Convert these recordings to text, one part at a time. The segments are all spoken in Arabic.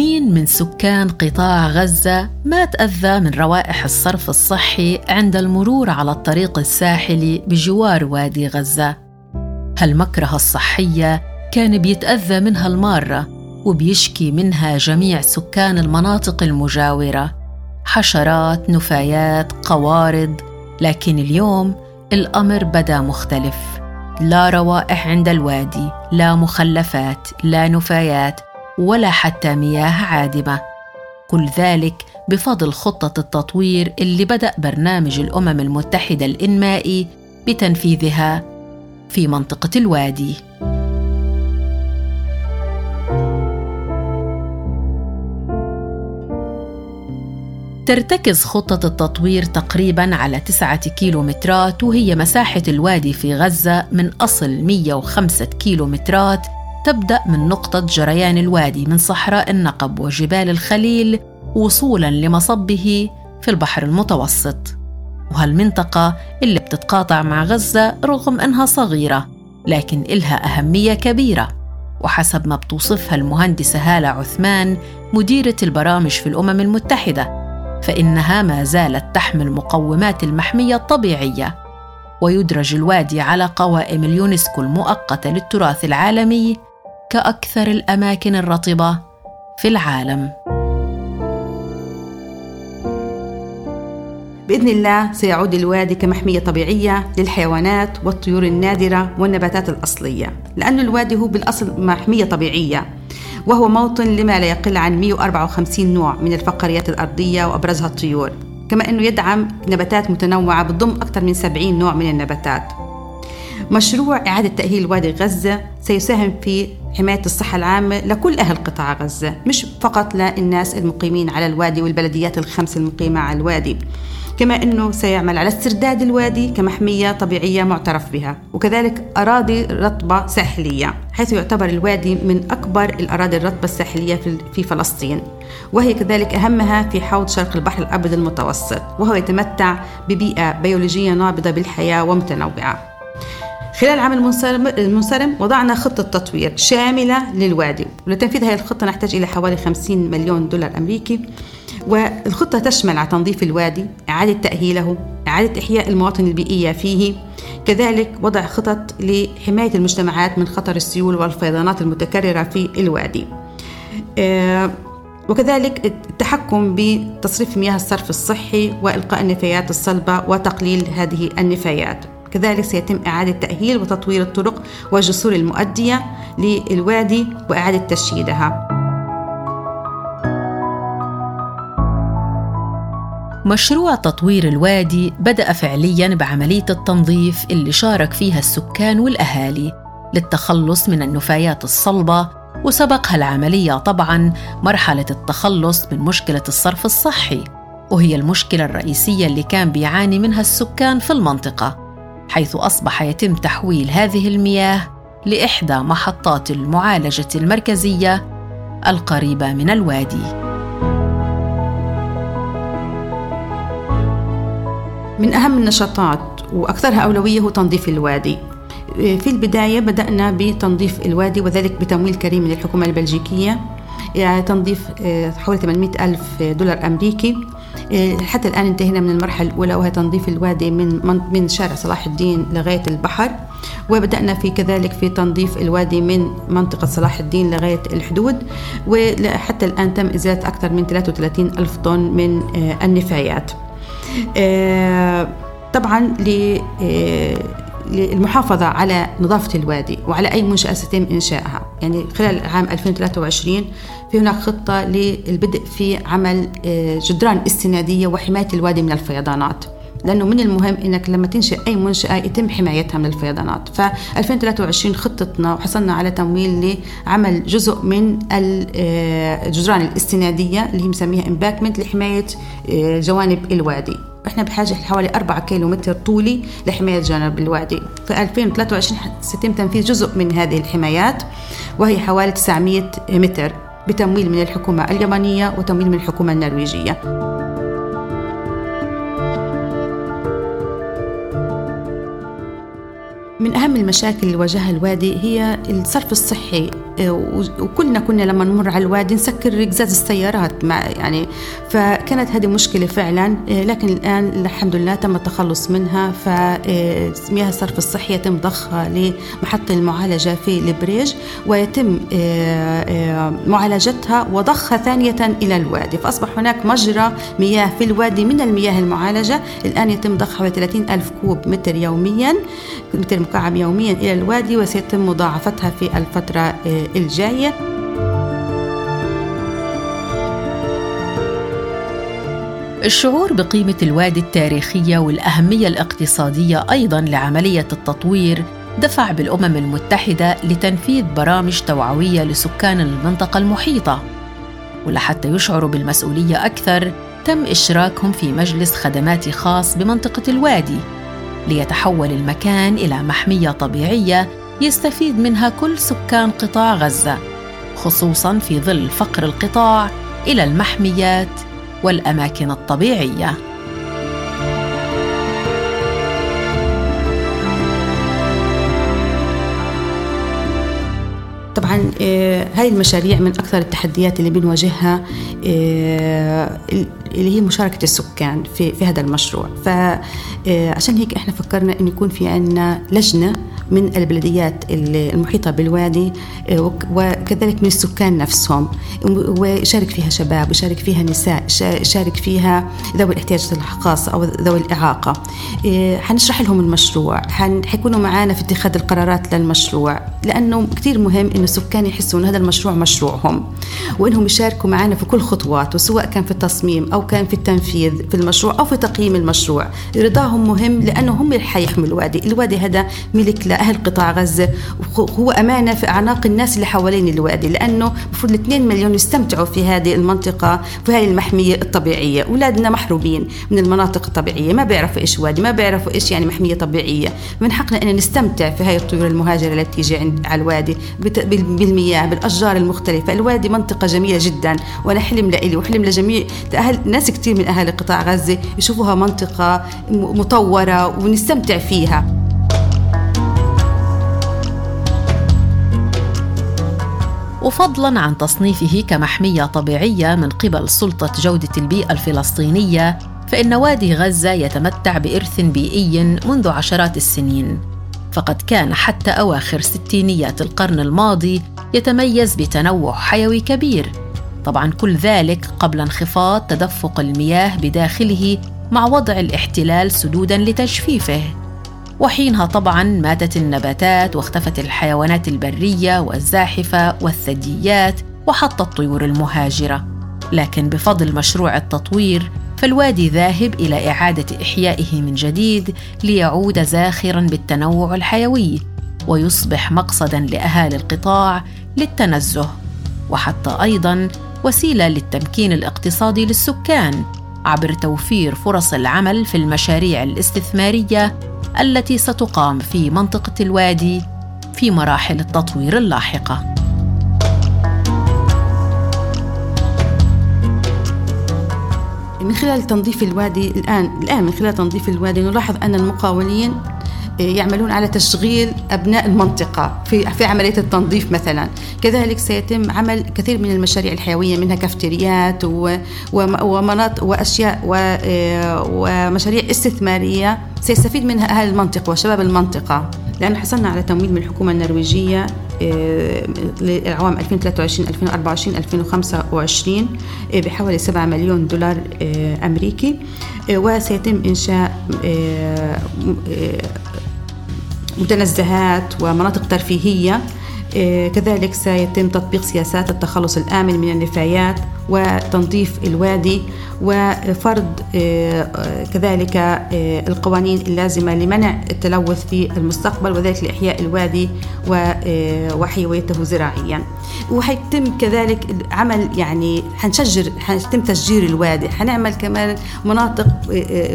مين من سكان قطاع غزة ما تأذى من روائح الصرف الصحي عند المرور على الطريق الساحلي بجوار وادي غزة؟ هالمكره الصحية كان بيتأذى منها المارة، وبيشكي منها جميع سكان المناطق المجاورة، حشرات، نفايات، قوارض. لكن اليوم الأمر بدأ مختلف، لا روائح عند الوادي، لا مخلفات، لا نفايات، ولا حتى مياه عادمة. كل ذلك بفضل خطة التطوير اللي بدأ برنامج الأمم المتحدة الإنمائي بتنفيذها في منطقة الوادي. ترتكز خطة التطوير تقريباً على 9 كيلومترات، وهي مساحة الوادي في غزة من أصل 105 كيلومترات، تبدأ من نقطة جريان الوادي من صحراء النقب وجبال الخليل وصولاً لمصبه في البحر المتوسط. وهالمنطقة اللي بتتقاطع مع غزة رغم أنها صغيرة لكن إلها أهمية كبيرة، وحسب ما بتوصفها المهندسة هالة عثمان مديرة البرامج في الأمم المتحدة، فإنها ما زالت تحمل مقومات المحمية الطبيعية، ويدرج الوادي على قوائم اليونسكو المؤقتة للتراث العالمي كأكثر الأماكن الرطبة في العالم. بإذن الله سيعود الوادي كمحمية طبيعية للحيوانات والطيور النادرة والنباتات الأصلية، لأن الوادي هو بالأصل محمية طبيعية، وهو موطن لما لا يقل عن 154 نوع من الفقاريات الأرضية وأبرزها الطيور، كما أنه يدعم نباتات متنوعة بتضم أكثر من 70 نوع من النباتات. مشروع إعادة تأهيل وادي غزة سيساهم في حماية الصحة العامة لكل أهل قطاع غزة، مش فقط للناس المقيمين على الوادي والبلديات ال5 المقيمة على الوادي، كما أنه سيعمل على استرداد الوادي كمحمية طبيعية معترف بها، وكذلك أراضي رطبة ساحلية، حيث يعتبر الوادي من أكبر الأراضي الرطبة الساحلية في فلسطين، وهي كذلك أهمها في حوض شرق البحر الأبيض المتوسط، وهو يتمتع ببيئة بيولوجية نابضة بالحياة ومتنوعة. خلال العام المنصرم وضعنا خطة تطوير شاملة للوادي، ولتنفيذ هذه الخطة نحتاج إلى حوالي 50 مليون دولار أمريكي، والخطة تشمل على تنظيف الوادي، إعادة تأهيله، إعادة إحياء المواطن البيئية فيه، كذلك وضع خطط لحماية المجتمعات من خطر السيول والفيضانات المتكررة في الوادي، وكذلك التحكم بتصريف مياه الصرف الصحي وإلقاء النفايات الصلبة وتقليل هذه النفايات. كذلك سيتم إعادة تأهيل وتطوير الطرق والجسور المؤدية للوادي وإعادة تشييدها. مشروع تطوير الوادي بدأ فعلياً بعملية التنظيف اللي شارك فيها السكان والأهالي للتخلص من النفايات الصلبة، وسبقها العملية طبعاً مرحلة التخلص من مشكلة الصرف الصحي، وهي المشكلة الرئيسية اللي كان بيعاني منها السكان في المنطقة، حيث أصبح يتم تحويل هذه المياه لإحدى محطات المعالجة المركزية القريبة من الوادي. من أهم النشاطات وأكثرها أولوية هو تنظيف الوادي. في البداية بدأنا بتنظيف الوادي، وذلك بتمويل كريم من الحكومة البلجيكية، يعني تنظيف حوالي 800 ألف دولار أمريكي. حتى الآن انتهينا من المرحلة الأولى، وهي تنظيف الوادي من شارع صلاح الدين لغاية البحر، وبدأنا في كذلك في تنظيف الوادي من منطقة صلاح الدين لغاية الحدود، وحتى الآن تم إزالة أكثر من 33 ألف طن من النفايات. طبعا للمحافظة على نظافة الوادي وعلى أي منشأة يتم إنشائها، يعني خلال عام 2023 في هناك خطة للبدء في عمل جدران استنادية وحماية الوادي من الفيضانات، لأنه من المهم أنك لما تنشأ أي منشأة يتم حمايتها من الفيضانات. ف2023 خطتنا وحصلنا على تمويل لعمل جزء من الجدران الاستنادية اللي مسميها إمباكمنت لحماية جوانب الوادي. إحنا بحاجة حوالي 4 كيلومتر طولي لحماية جانب الوادي. في 2023 سيتم تنفيذ جزء من هذه الحمايات، وهي حوالي 900 متر بتمويل من الحكومة اليابانية وتمويل من الحكومة النرويجية. من أهم المشاكل اللي واجهها الوادي هي الصرف الصحي وكلنا كنا لما نمر على الوادي نسكر قزاز السيارات يعني فكانت هذه مشكلة فعلا، لكن الآن الحمد لله تم التخلص منها. فمياه الصرف الصحي يتم ضخها لمحطة المعالجة في البريج ويتم معالجتها وضخها ثانية إلى الوادي، فأصبح هناك مجرى مياه في الوادي من المياه المعالجة الآن يتم ضخها 30,000 كوب متر يوميا، متر مكعب يوميا إلى الوادي، وسيتم مضاعفتها في الفترة الجاية. الشعور بقيمة الوادي التاريخية والأهمية الاقتصادية أيضاً لعملية التطوير دفع بالأمم المتحدة لتنفيذ برامج توعوية لسكان المنطقة المحيطة، ولحتى يشعروا بالمسؤولية أكثر تم إشراكهم في مجلس خدمات خاص بمنطقة الوادي ليتحول المكان إلى محمية طبيعية يستفيد منها كل سكان قطاع غزة، خصوصاً في ظل فقر القطاع إلى المحميات والأماكن الطبيعية. طبعاً هاي المشاريع من أكثر التحديات اللي بنواجهها اللي هي مشاركة السكان في هذا المشروع، فعشان هيك إحنا فكرنا إنه يكون في عنا لجنة من البلديات المحيطة بالوادي وكذلك من السكان نفسهم، ويشارك فيها شباب ويشارك فيها نساء، يشارك فيها ذوي الاحتياجات الخاصة أو ذوي الإعاقة. حنشرح لهم المشروع، حيكونوا معانا في اتخاذ القرارات للمشروع، لأنه كتير مهم إنه السكان يحسوا إن هذا المشروع مشروعهم وإنهم يشاركوا معانا في كل خطوات، وسواء كان في التصميم أو كان في التنفيذ في المشروع أو في تقييم المشروع. رضاهم مهم لأنه هم اللي حيحموا الوادي هذا ملك لأهل قطاع غزة، وهو أمانة في أعناق الناس اللي حوالين الوادي، لأنه المفروض 2 مليون يستمتعوا في هذه المنطقة في هذه المحمية الطبيعية. أولادنا محرومين من المناطق الطبيعية، ما بيعرفوا إيش وادي، ما بيعرفوا إيش يعني محمية طبيعية. من حقنا أن نستمتع في هذه الطيور المهاجرة التي تيجي على الوادي بالمياه بالأشجار المختلفة. الوادي منطقة جميلة جدا، وأنا حلم لإلي وحلم لجميع ناس كتير من أهل قطاع غزة يشوفوها منطقة مطورة ونستمتع فيها. وفضلاً عن تصنيفه كمحمية طبيعية من قبل سلطة جودة البيئة الفلسطينية، فإن وادي غزة يتمتع بإرث بيئي منذ عشرات السنين، فقد كان حتى أواخر ستينيات القرن الماضي يتميز بتنوع حيوي كبير، طبعاً كل ذلك قبل انخفاض تدفق المياه بداخله مع وضع الاحتلال سدوداً لتجفيفه، وحينها طبعاً ماتت النباتات واختفت الحيوانات البرية والزاحفة والثدييات وحتى الطيور المهاجرة. لكن بفضل مشروع التطوير فالوادي ذاهب إلى إعادة إحيائه من جديد ليعود زاخراً بالتنوع الحيوي ويصبح مقصداً لأهالي القطاع للتنزه، وحتى أيضاً وسيلة للتمكين الاقتصادي للسكان عبر توفير فرص العمل في المشاريع الاستثمارية التي ستقام في منطقة الوادي في مراحل التطوير اللاحقة. من خلال تنظيف الوادي الآن من خلال تنظيف الوادي نلاحظ أن المقاولين يعملون على تشغيل أبناء المنطقة في عملية التنظيف مثلا. كذلك سيتم عمل كثير من المشاريع الحيوية، منها كافتريات ومناطق وأشياء ومشاريع استثمارية سيستفيد منها أهل المنطقة وشباب المنطقة، لأن حصلنا على تمويل من الحكومة النرويجية للأعوام 2023-2024-2025 بحوالي $7 مليون أمريكي، وسيتم إنشاء متنزهات ومناطق ترفيهية. كذلك سيتم تطبيق سياسات التخلص الآمن من النفايات وتنظيف الوادي، وفرض كذلك القوانين اللازمة لمنع التلوث في المستقبل، وذلك لإحياء الوادي وحيويته زراعيا. وحيتم كذلك عمل يعني حيتم تشجير الوادي، حنعمل كمان مناطق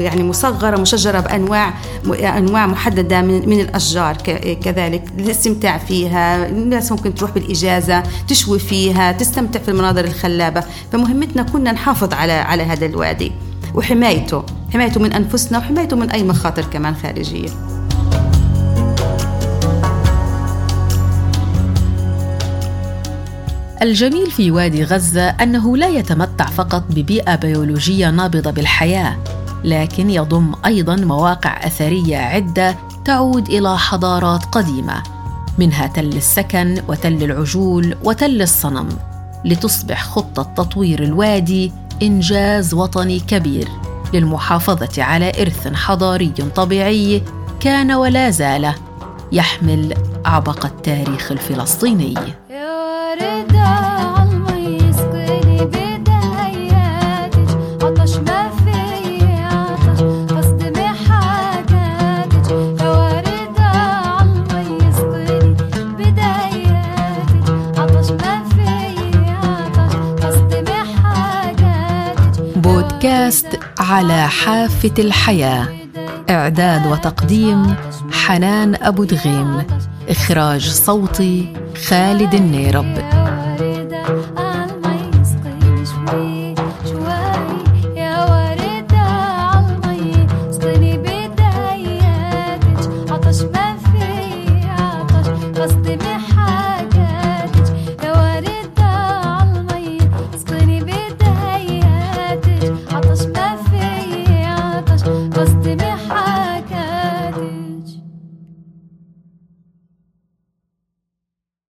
يعني مصغرة مشجرة بأنواع محددة من الأشجار كذلك للاستمتاع فيها. الناس ممكن تروح بالإجازة تشوي فيها، تستمتع في المناظر الخلابة. فمهمتنا كنا نحافظ على هذا الوادي وحمايته من أنفسنا وحمايته من أي مخاطر كمان خارجية. الجميل في وادي غزة أنه لا يتمتع فقط ببيئة بيولوجية نابضة بالحياة، لكن يضم أيضاً مواقع أثرية عدة تعود إلى حضارات قديمة، منها تل السكن وتل العجول وتل الصنم، لتصبح خطة تطوير الوادي إنجاز وطني كبير للمحافظة على إرث حضاري طبيعي كان ولا زال يحمل عبق التاريخ الفلسطيني. بودكاست على حافة الحياة، إعداد وتقديم حنان أبو دغيم، إخراج صوتي خالد النيرب.